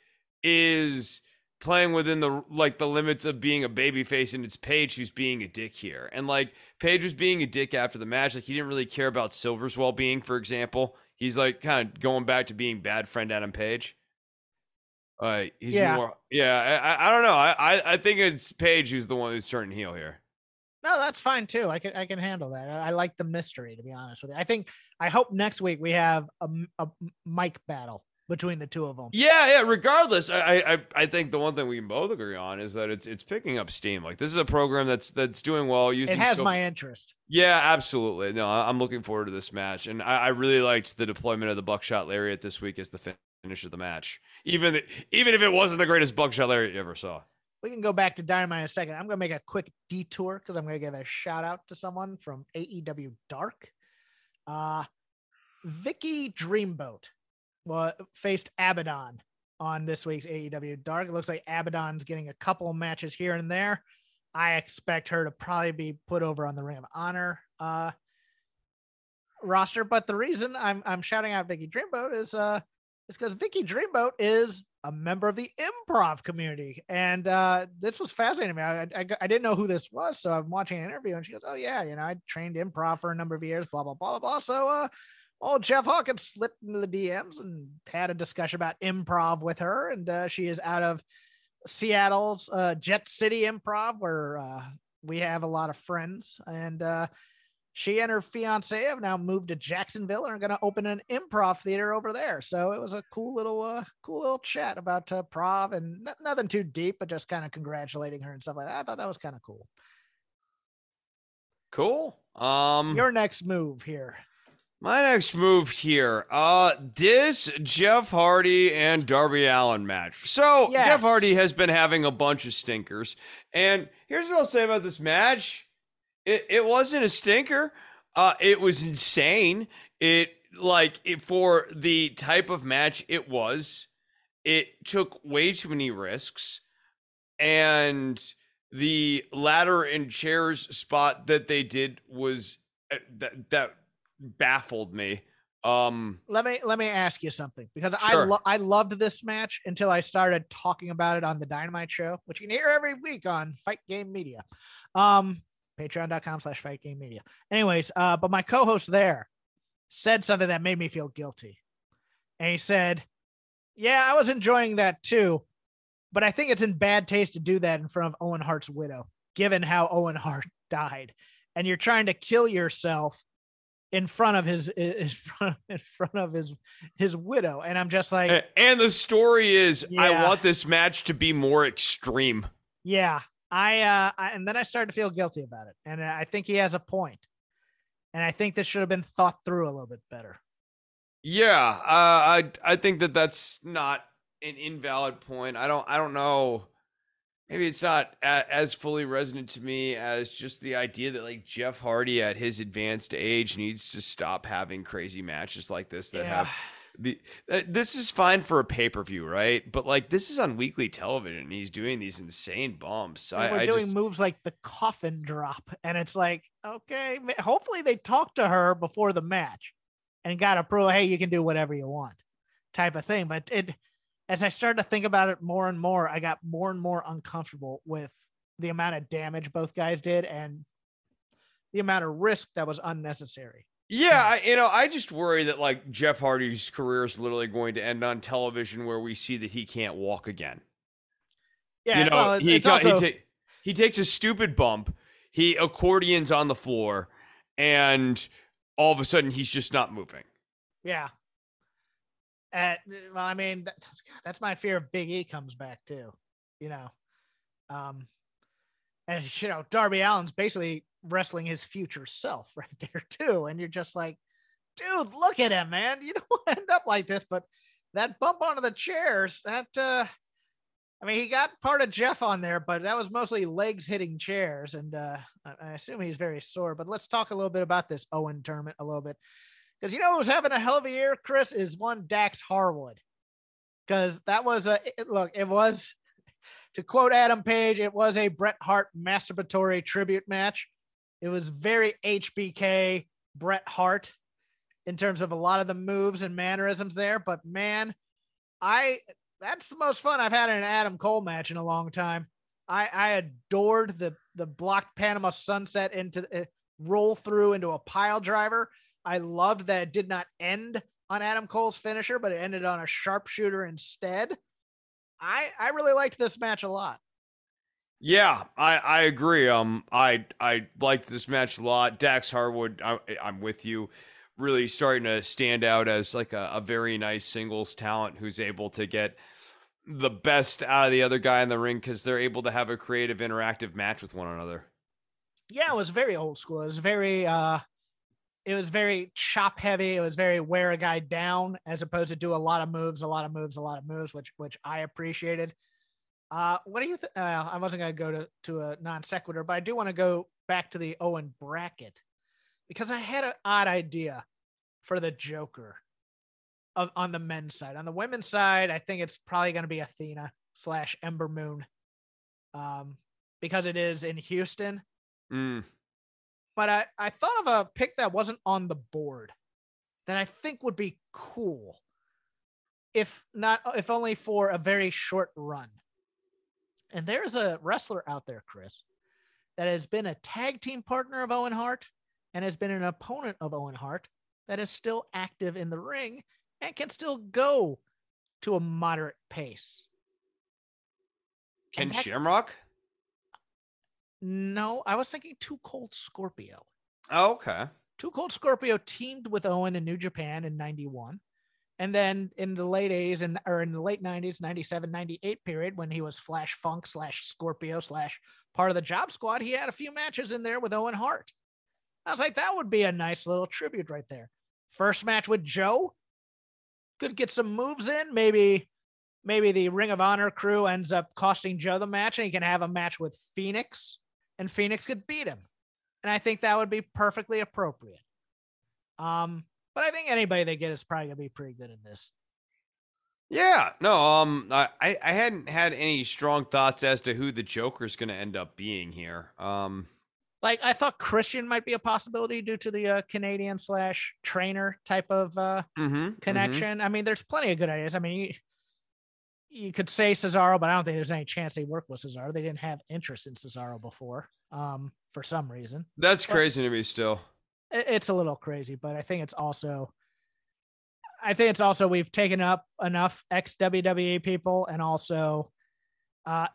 is playing within the, like the limits of being a babyface, and it's Paige who's being a dick here. And like Paige was being a dick after the match. Like he didn't really care about Silver's well-being, for example. He's like kind of going back to being bad friend Adam Page. I don't know. I think it's Page who's the one who's turning heel here. No, that's fine too. I can handle that. I like the mystery, to be honest with you. I hope next week we have a mic battle between the two of them. Yeah. Regardless, I think the one thing we can both agree on is that it's picking up steam. Like this is a program that's doing well. My interest. Yeah, absolutely. No, I'm looking forward to this match, and I really liked the deployment of the Buckshot Lariat this week as the finish of the match. Even if it wasn't the greatest Buckshot Lariat you ever saw. We can go back to Dynamite in a second. I'm gonna make a quick detour because I'm gonna give a shout out to someone from AEW Dark. Vicky Dreamboat. Well, faced Abaddon on this week's AEW Dark. It looks like Abaddon's getting a couple of matches here and there. I expect her to probably be put over on the Ring of Honor roster. But the reason I'm shouting out Vicky Dreamboat is because Vicky Dreamboat is a member of the improv community. And this was fascinating to me. I didn't know who this was, so I'm watching an interview, and she goes, oh, yeah, you know, I trained improv for a number of years, blah, blah, blah, blah. So old Jeff Hawkins slipped into the DMs and had a discussion about improv with her. And she is out of Seattle's Jet City Improv, where we have a lot of friends. And she and her fiance have now moved to Jacksonville and are going to open an improv theater over there. So it was a cool little chat about improv, and nothing too deep, but just kind of congratulating her and stuff like that. I thought that was kind of cool. Cool. Your next move here. My next move here, this Jeff Hardy and Darby Allin match. So yes. Jeff Hardy has been having a bunch of stinkers, and here's what I'll say about this match. It wasn't a stinker. It was insane. For the type of match it was, it took way too many risks, and the ladder and chairs spot that they did was that baffled me. Let me ask you something, because sure. I loved this match until I started talking about it on the Dynamite show, which you can hear every week on Fight Game Media, patreon.com/Fight Game Media. Anyways, but my co-host there said something that made me feel guilty, and he said, yeah, I was enjoying that too, but I think it's in bad taste to do that in front of Owen Hart's widow, given how Owen Hart died, and you're trying to kill yourself in front of his widow. And I'm just like, and the story is, yeah, I want this match to be more extreme. Yeah. And then I started to feel guilty about it. And I think he has a point, and I think this should have been thought through a little bit better. Yeah. I think that's not an invalid point. I don't know. Maybe it's not as fully resonant to me as just the idea that, like, Jeff Hardy at his advanced age needs to stop having crazy matches like this that have this is fine for a pay-per-view, right? But, like, this is on weekly television, and he's doing these insane bumps. And we're doing moves like the coffin drop, and it's like, okay, hopefully they talked to her before the match and got approval. Hey, you can do whatever you want type of thing. But as I started to think about it more and more, I got more and more uncomfortable with the amount of damage both guys did and the amount of risk that was unnecessary. Yeah, I just worry that, like, Jeff Hardy's career is literally going to end on television, where we see that he can't walk again. Yeah, he takes a stupid bump, he accordions on the floor, and all of a sudden he's just not moving. Yeah. That's my fear of Big E comes back too, Darby Allin's basically wrestling his future self right there too. And you're just like, dude, look at him, man. You don't want to end up like this. But that bump onto the chairs, he got part of Jeff on there, but that was mostly legs hitting chairs. And I assume he's very sore, but let's talk a little bit about this Owen tournament a little bit. Because who's having a hell of a year, Chris, is one Dax Harwood. Because that was it was, to quote Adam Page, it was a Bret Hart masturbatory tribute match. It was very HBK Bret Hart in terms of a lot of the moves and mannerisms there. But man, that's the most fun I've had in an Adam Cole match in a long time. I adored the blocked Panama Sunset into roll through into a pile driver. I loved that it did not end on Adam Cole's finisher, but it ended on a sharpshooter instead. I really liked this match a lot. Yeah, I agree. I liked this match a lot. Dax Harwood, I'm with you, really starting to stand out as like a very nice singles talent who's able to get the best out of the other guy in the ring because they're able to have a creative, interactive match with one another. Yeah, it was very old school. It was very... It was very chop heavy. It was very wear a guy down as opposed to do a lot of moves, which I appreciated. What do you think? I wasn't going to go to a non sequitur, but I do want to go back to the Owen bracket, because I had an odd idea for the Joker on the men's side. On the women's side, I think it's probably going to be Athena/Ember Moon, because it is in Houston. Mm. But I thought of a pick that wasn't on the board that I think would be cool, if only for a very short run. And there's a wrestler out there, Chris, that has been a tag team partner of Owen Hart and has been an opponent of Owen Hart that is still active in the ring and can still go to a moderate pace. Ken Shamrock? No, I was thinking Too Cold Scorpio. Oh, okay. Too Cold Scorpio teamed with Owen in New Japan in 91. And then in the late 80s in the late 90s, 97, 98 period, when he was Flash Funk / Scorpio / part of the Job Squad, he had a few matches in there with Owen Hart. I was like, that would be a nice little tribute right there. First match with Joe. Could get some moves in. Maybe the Ring of Honor crew ends up costing Joe the match, and he can have a match with Phoenix, and Phoenix could beat him. And I think that would be perfectly appropriate. But I think anybody they get is probably going to be pretty good in this. Yeah, no, I hadn't had any strong thoughts as to who the Joker's going to end up being here. Like, I thought Christian might be a possibility due to the Canadian / trainer type of connection. Mm-hmm. I mean, there's plenty of good ideas. I mean, you could say Cesaro, but I don't think there's any chance they work with Cesaro. They didn't have interest in Cesaro before for some reason. That's crazy to me still. It's a little crazy, but I think it's also we've taken up enough ex-WWE people, and also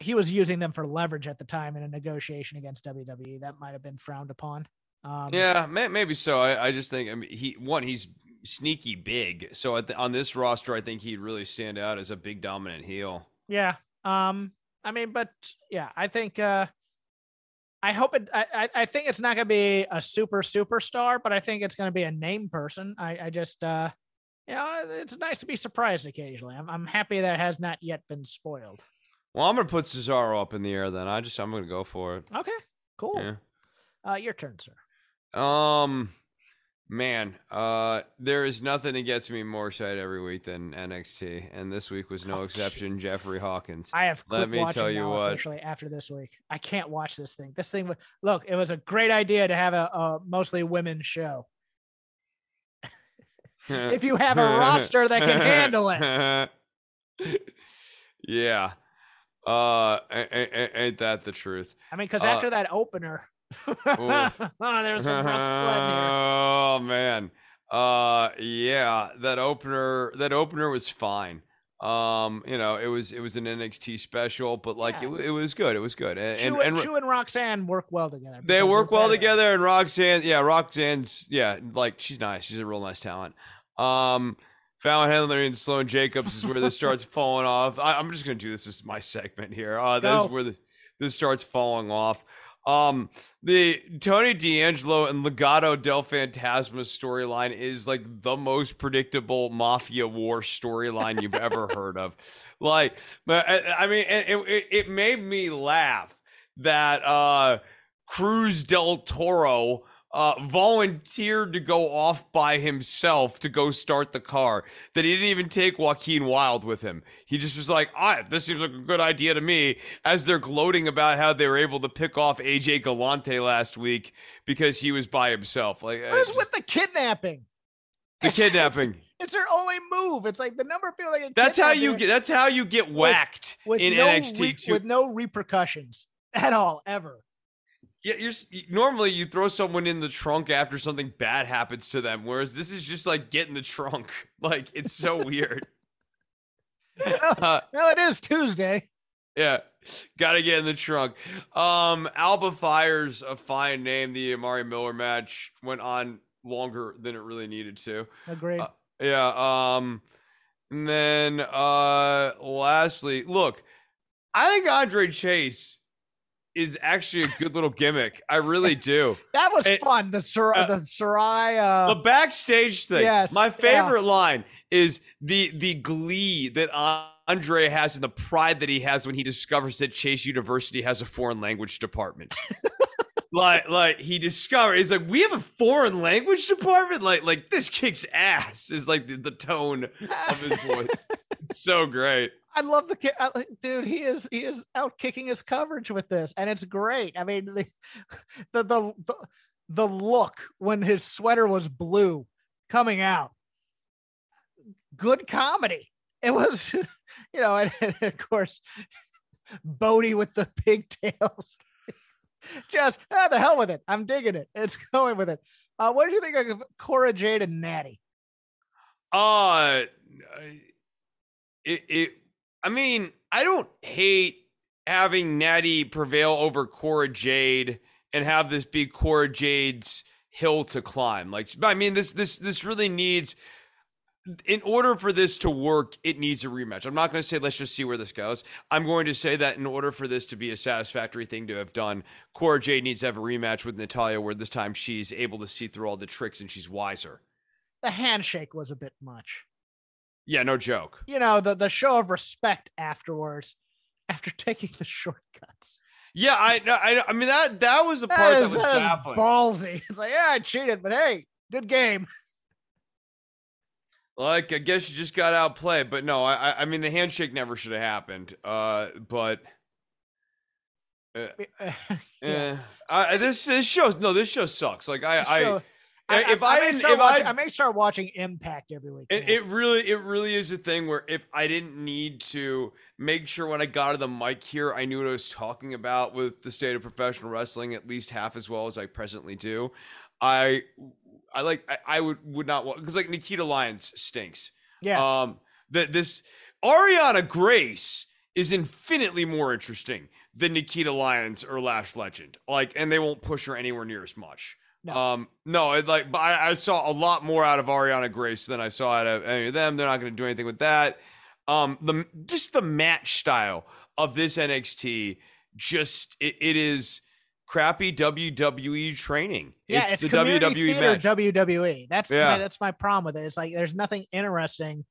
he was using them for leverage at the time in a negotiation against WWE that might have been frowned upon. Yeah, maybe so. I just think, I mean, he's sneaky big, so on this roster, I think he'd really stand out as a big dominant heel. Yeah. I mean, but yeah, I think I hope it. I think it's not going to be a superstar, but I think it's going to be a name person. I just it's nice to be surprised occasionally. I'm happy that it has not yet been spoiled. Well, I'm going to put Cesaro up in the air then. I'm going to go for it. Okay, cool. Yeah. Your turn, sir. Man, there is nothing that gets me more excited every week than NXT, and this week was no exception. Jeffrey Hawkins. I have quit watching now officially after this week. I can't watch this thing. This thing, look, it was a great idea to have a mostly women's show. If you have a roster that can handle it. Yeah. Ain't that the truth? I mean, because after that opener, there's some rough sweat here. Oh man, yeah, that opener was fine. You know, it was an NXT special, but like it was good. And Chu and Roxanne work well together. They work well together, and Roxanne's like she's nice. She's a real nice talent. Fallon Henley and Sloane Jacobs is where this starts falling off. I'm just gonna do this as my segment here. This is where this starts falling off. The Tony D'Angelo and Legado del Fantasma storyline is like the most predictable mafia war storyline you've ever heard of. Like, but I mean, it made me laugh that Cruz del Toro volunteered to go off by himself to go start the car, that he didn't even take Joaquin Wilde with him. He just was like, this seems like a good idea to me, as they're gloating about how they were able to pick off AJ Galante last week because he was by himself. Like, what is with the kidnapping? The kidnapping. It's their only move. It's like the number of people that get that's how you get whacked in NXT with no repercussions at all, ever. Yeah, normally you throw someone in the trunk after something bad happens to them, whereas this is just like get in the trunk. Like, it's so weird. Well, it is Tuesday. Yeah, gotta get in the trunk. Alba Fire's a fine name. The Amari Miller match went on longer than it really needed to. Agreed. Yeah. And then lastly, look, I think Andre Chase is actually a good little gimmick. I really do. That was fun. The Sarai, the backstage thing. Yes, my favorite line is the glee that Andre has and the pride that he has when he discovers that Chase University has a foreign language department. Like he discovered, he's like, we have a foreign language department. Like this kicks ass is like the tone of his voice. It's so great. I love the kid, dude. He is out kicking his coverage with this, and it's great. I mean, the look when his sweater was blue coming out. Good comedy. It was, and of course, Bodie with the pigtails. Just the hell with it. I'm digging it. It's going with it. What did you think of Cora Jade and Natty? I mean, I don't hate having Natty prevail over Cora Jade and have this be Cora Jade's hill to climb. Like, I mean, this really needs, in order for this to work, it needs a rematch. I'm not going to say, let's just see where this goes. I'm going to say that in order for this to be a satisfactory thing to have done, Cora Jade needs to have a rematch with Natalya, where this time she's able to see through all the tricks and she's wiser. The handshake was a bit much. Yeah, no joke. You know, the show of respect afterwards, after taking the shortcuts. Yeah, I mean, that was the part that was baffling. Ballsy. It's like, yeah, I cheated, but hey, good game. Like, I guess you just got outplayed, but no, I mean, the handshake never should have happened. Yeah. This show sucks. Like, I may start watching Impact every week. It really is a thing where if I didn't need to make sure when I got to the mic here, I knew what I was talking about with the state of professional wrestling at least half as well as I presently do, I would not want, because like Nikita Lyons stinks. Yes. This Ariana Grace is infinitely more interesting than Nikita Lyons or Lash Legend. Like, and they won't push her anywhere near as much. I saw a lot more out of Ariana Grace than I saw out of any of them. They're not going to do anything with that. The match style of this NXT, just it is crappy WWE training. Yeah, it's the WWE match. WWE. That's my problem with it. It's like there's nothing interesting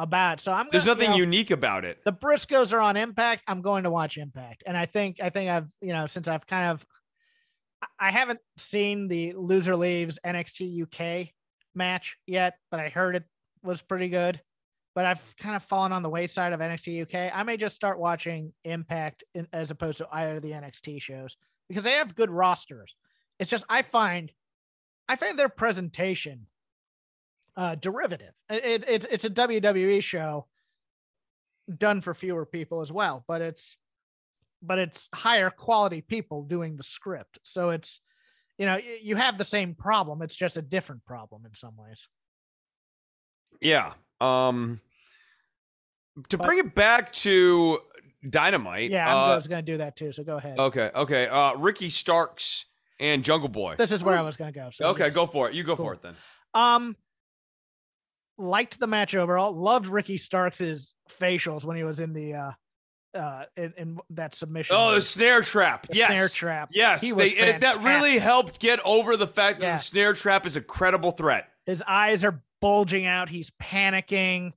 about it. So there's nothing unique about it. The Briscoes are on Impact. I'm going to watch Impact, and I think I've, you know, since I've kind of, I haven't seen the Loser Leaves NXT UK match yet, but I heard it was pretty good. But I've kind of fallen on the wayside of NXT UK. I may just start watching Impact as opposed to either of the NXT shows, because they have good rosters. It's just I find their presentation derivative. It's a WWE show done for fewer people as well, but it's higher quality people doing the script. So it's, you know, you have the same problem. It's just a different problem in some ways. Yeah. Bring it back to Dynamite. Yeah. I was going to do that too. So go ahead. Okay. Ricky Starks and Jungle Boy. This is where I was going to go. So okay. Yes. Go for it. You go cool. for it then. Liked the match overall. Loved Ricky Starks's facials when he was in the, in that submission. Oh, the snare trap. Yes. That really helped get over the fact that the snare trap is a credible threat. His eyes are bulging out. He's panicking.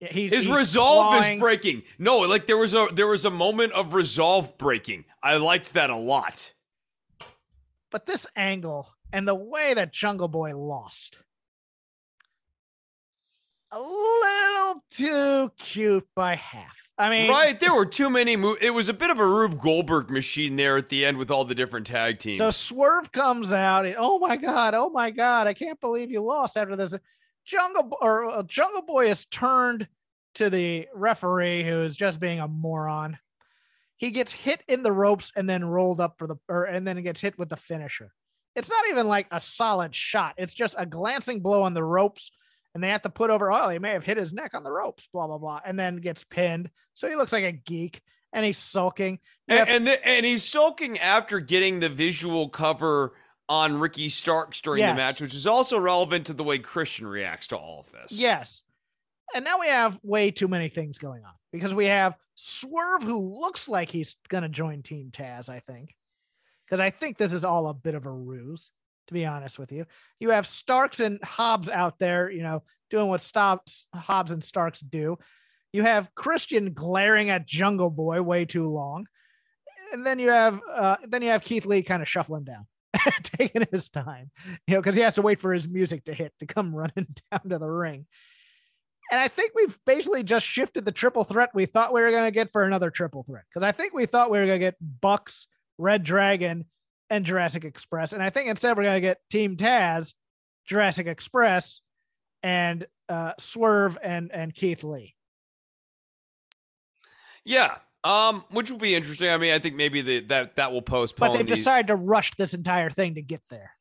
His resolve is breaking. No, like there was a moment of resolve breaking. I liked that a lot. But this angle and the way that Jungle Boy lost, a little too cute by half. I mean, right. There were too many moves. It was a bit of a Rube Goldberg machine there at the end with all the different tag teams. So Swerve comes out. And, oh, my God. I can't believe you lost after this. Jungle Boy is turned to the referee, who is just being a moron. He gets hit in the ropes and then rolled up and then gets hit with the finisher. It's not even like a solid shot. It's just a glancing blow on the ropes. And they have to put over, oh, he may have hit his neck on the ropes, blah, blah, blah, and then gets pinned. So he looks like a geek, and he's sulking. And he's sulking after getting the visual cover on Ricky Starks during the match, which is also relevant to the way Christian reacts to all of this. Yes. And now we have way too many things going on, because we have Swerve, who looks like he's going to join Team Taz, I think, because I think this is all a bit of a ruse. To be honest with you, you have Starks and Hobbs out there, you know, doing what Hobbs and Starks do. You have Christian glaring at Jungle Boy way too long. And then you have Keith Lee kind of shuffling down, taking his time, you know, because he has to wait for his music to hit to come running down to the ring. And I think we've basically just shifted the triple threat we thought we were going to get for another triple threat, because I think we thought we were going to get Bucks, Red Dragon, and Jurassic Express. And I think instead we're going to get Team Taz, Jurassic Express, and Swerve and Keith Lee. Yeah. Which will be interesting. I mean, I think maybe that will postpone. But they've decided to rush this entire thing to get there.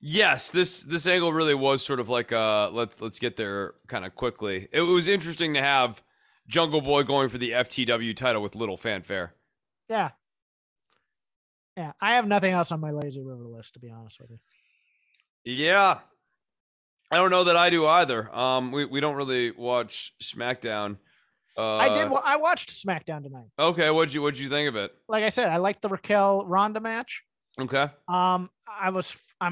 Yes, this angle really was sort of like let's get there kind of quickly. It was interesting to have Jungle Boy going for the FTW title with little fanfare. Yeah. Yeah, I have nothing else on my lazy river list, to be honest with you. Yeah. I don't know that I do either. We don't really watch SmackDown. I watched SmackDown tonight. Okay, what'd you think of it? Like I said, I liked the Raquel Ronda match. Okay. I'm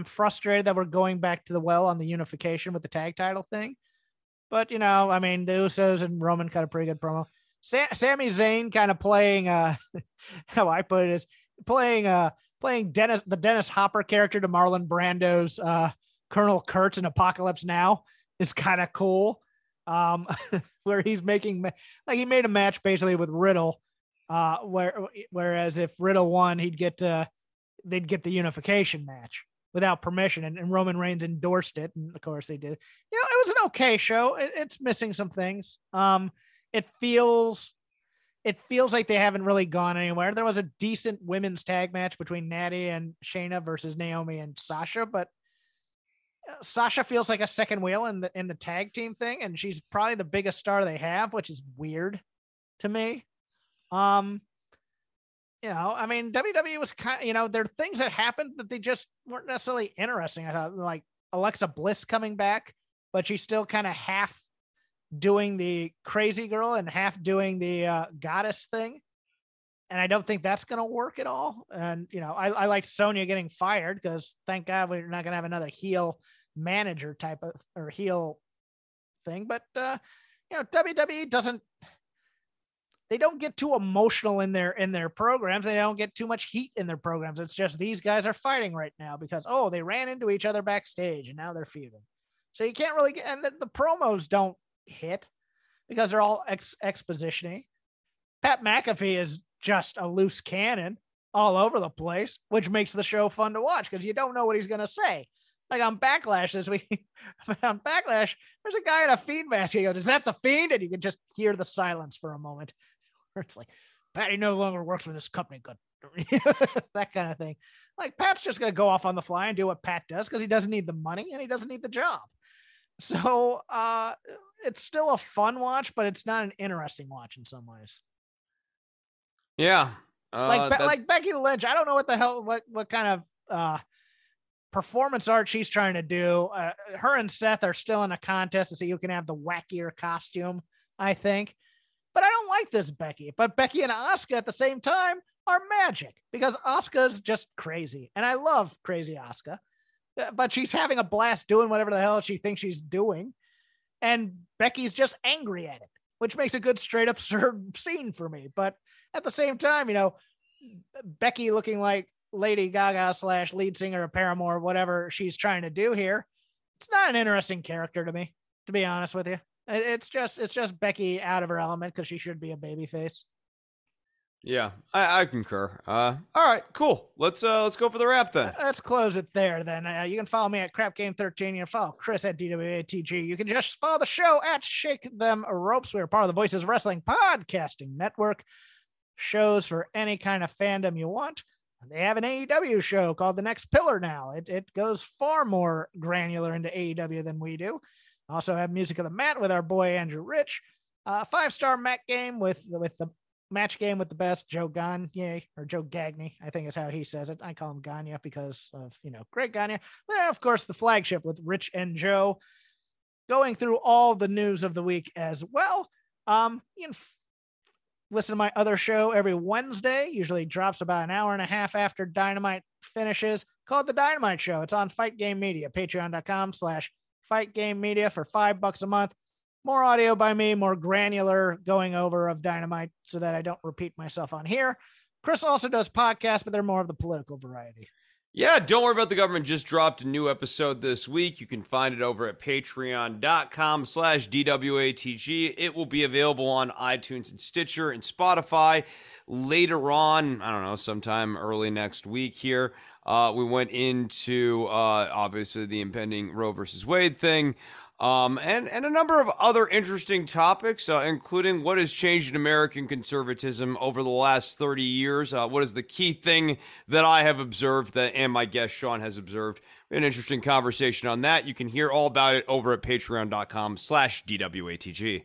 frustrated that we're going back to the well on the unification with the tag title thing, but you know, I mean, the Usos and Roman cut a pretty good promo. Sami Zayn kind of playing how I put it is playing the Dennis Hopper character to Marlon Brando's Colonel Kurtz in Apocalypse Now is kind of cool. Where he's making he made a match basically with Riddle, whereas if Riddle won, they'd get the unification match without permission, and Roman Reigns endorsed it, and of course they did. You know, it was an okay show. It's missing some things. It feels like they haven't really gone anywhere. There was a decent women's tag match between Natty and Shayna versus Naomi and Sasha, but Sasha feels like a second wheel in the tag team thing, and she's probably the biggest star they have, which is weird to me. You know, I mean, WWE was kind of, you know, there are things that happened that they just weren't necessarily interesting. I thought, like, Alexa Bliss coming back, but she's still kind of half doing the crazy girl and half doing the goddess thing. And I don't think that's going to work at all. And, you know, I like Sonya getting fired because thank God we're not going to have another heel manager type of or heel thing. But, you know, WWE they don't get too emotional in their programs. They don't get too much heat in their programs. It's just these guys are fighting right now because, oh, they ran into each other backstage and now they're feuding. So you can't really get, and the promos don't hit because they're all exposition-y. Pat McAfee is just a loose cannon all over the place, which makes the show fun to watch because you don't know what he's going to say. Like on Backlash this week, there's a guy in a Fiend mask. He goes, "Is that the Fiend?" And you can just hear the silence for a moment. It's like, Patty no longer works for this company. That kind of thing. Like Pat's just going to go off on the fly and do what Pat does because he doesn't need the money and he doesn't need the job. So it's still a fun watch, but it's not an interesting watch in some ways. Yeah. Like Becky Lynch. I don't know what the hell, what kind of performance art she's trying to do. Her and Seth are still in a contest to see who can have the wackier costume, I think. But I don't like this Becky. But Becky and Asuka at the same time are magic because Asuka's just crazy. And I love crazy Asuka. But she's having a blast doing whatever the hell she thinks she's doing. And Becky's just angry at it, which makes a good straight absurd scene for me. But at the same time, you know, Becky looking like Lady Gaga / lead singer of Paramore, whatever she's trying to do here. It's not an interesting character to me, to be honest with you. It's just Becky out of her element because she should be a babyface. Yeah, I concur. All right, cool. Let's go for the wrap then. Let's close it there then. You can follow me at Crap Game 13. You can follow Chris at DWATG. You can just follow the show at Shake Them Ropes. We are part of the Voices Wrestling Podcasting Network. Shows for any kind of fandom you want. They have an AEW show called The Next Pillar now. It goes far more granular into AEW than we do. Also have Music of the Mat with our boy Andrew Rich. 5-star Mac game with the match game with the best Joe Gagne or Joe Gagne, I think is how he says it. I call him Gagne because of, you know, Greg Gagne. Well, of course, the flagship with Rich and Joe going through all the news of the week as well. You can listen to my other show every Wednesday, usually drops about an hour and a half after Dynamite finishes, called The Dynamite Show. It's on Fight Game Media, patreon.com/Fight Game Media for $5 a month. More audio by me, more granular going over of Dynamite so that I don't repeat myself on here. Chris also does podcasts, but they're more of the political variety. Yeah, Don't Worry About the Government just dropped a new episode this week. You can find it over at patreon.com/DWATG. It will be available on iTunes and Stitcher and Spotify later on, I don't know, sometime early next week here. We went into, obviously, the impending Roe versus Wade thing. and a number of other interesting topics, including what has changed in American conservatism over the last 30 years. What is the key thing that I have observed that, and my guest Sean has observed? An interesting conversation on that. You can hear all about it over at patreon.com/DWATG.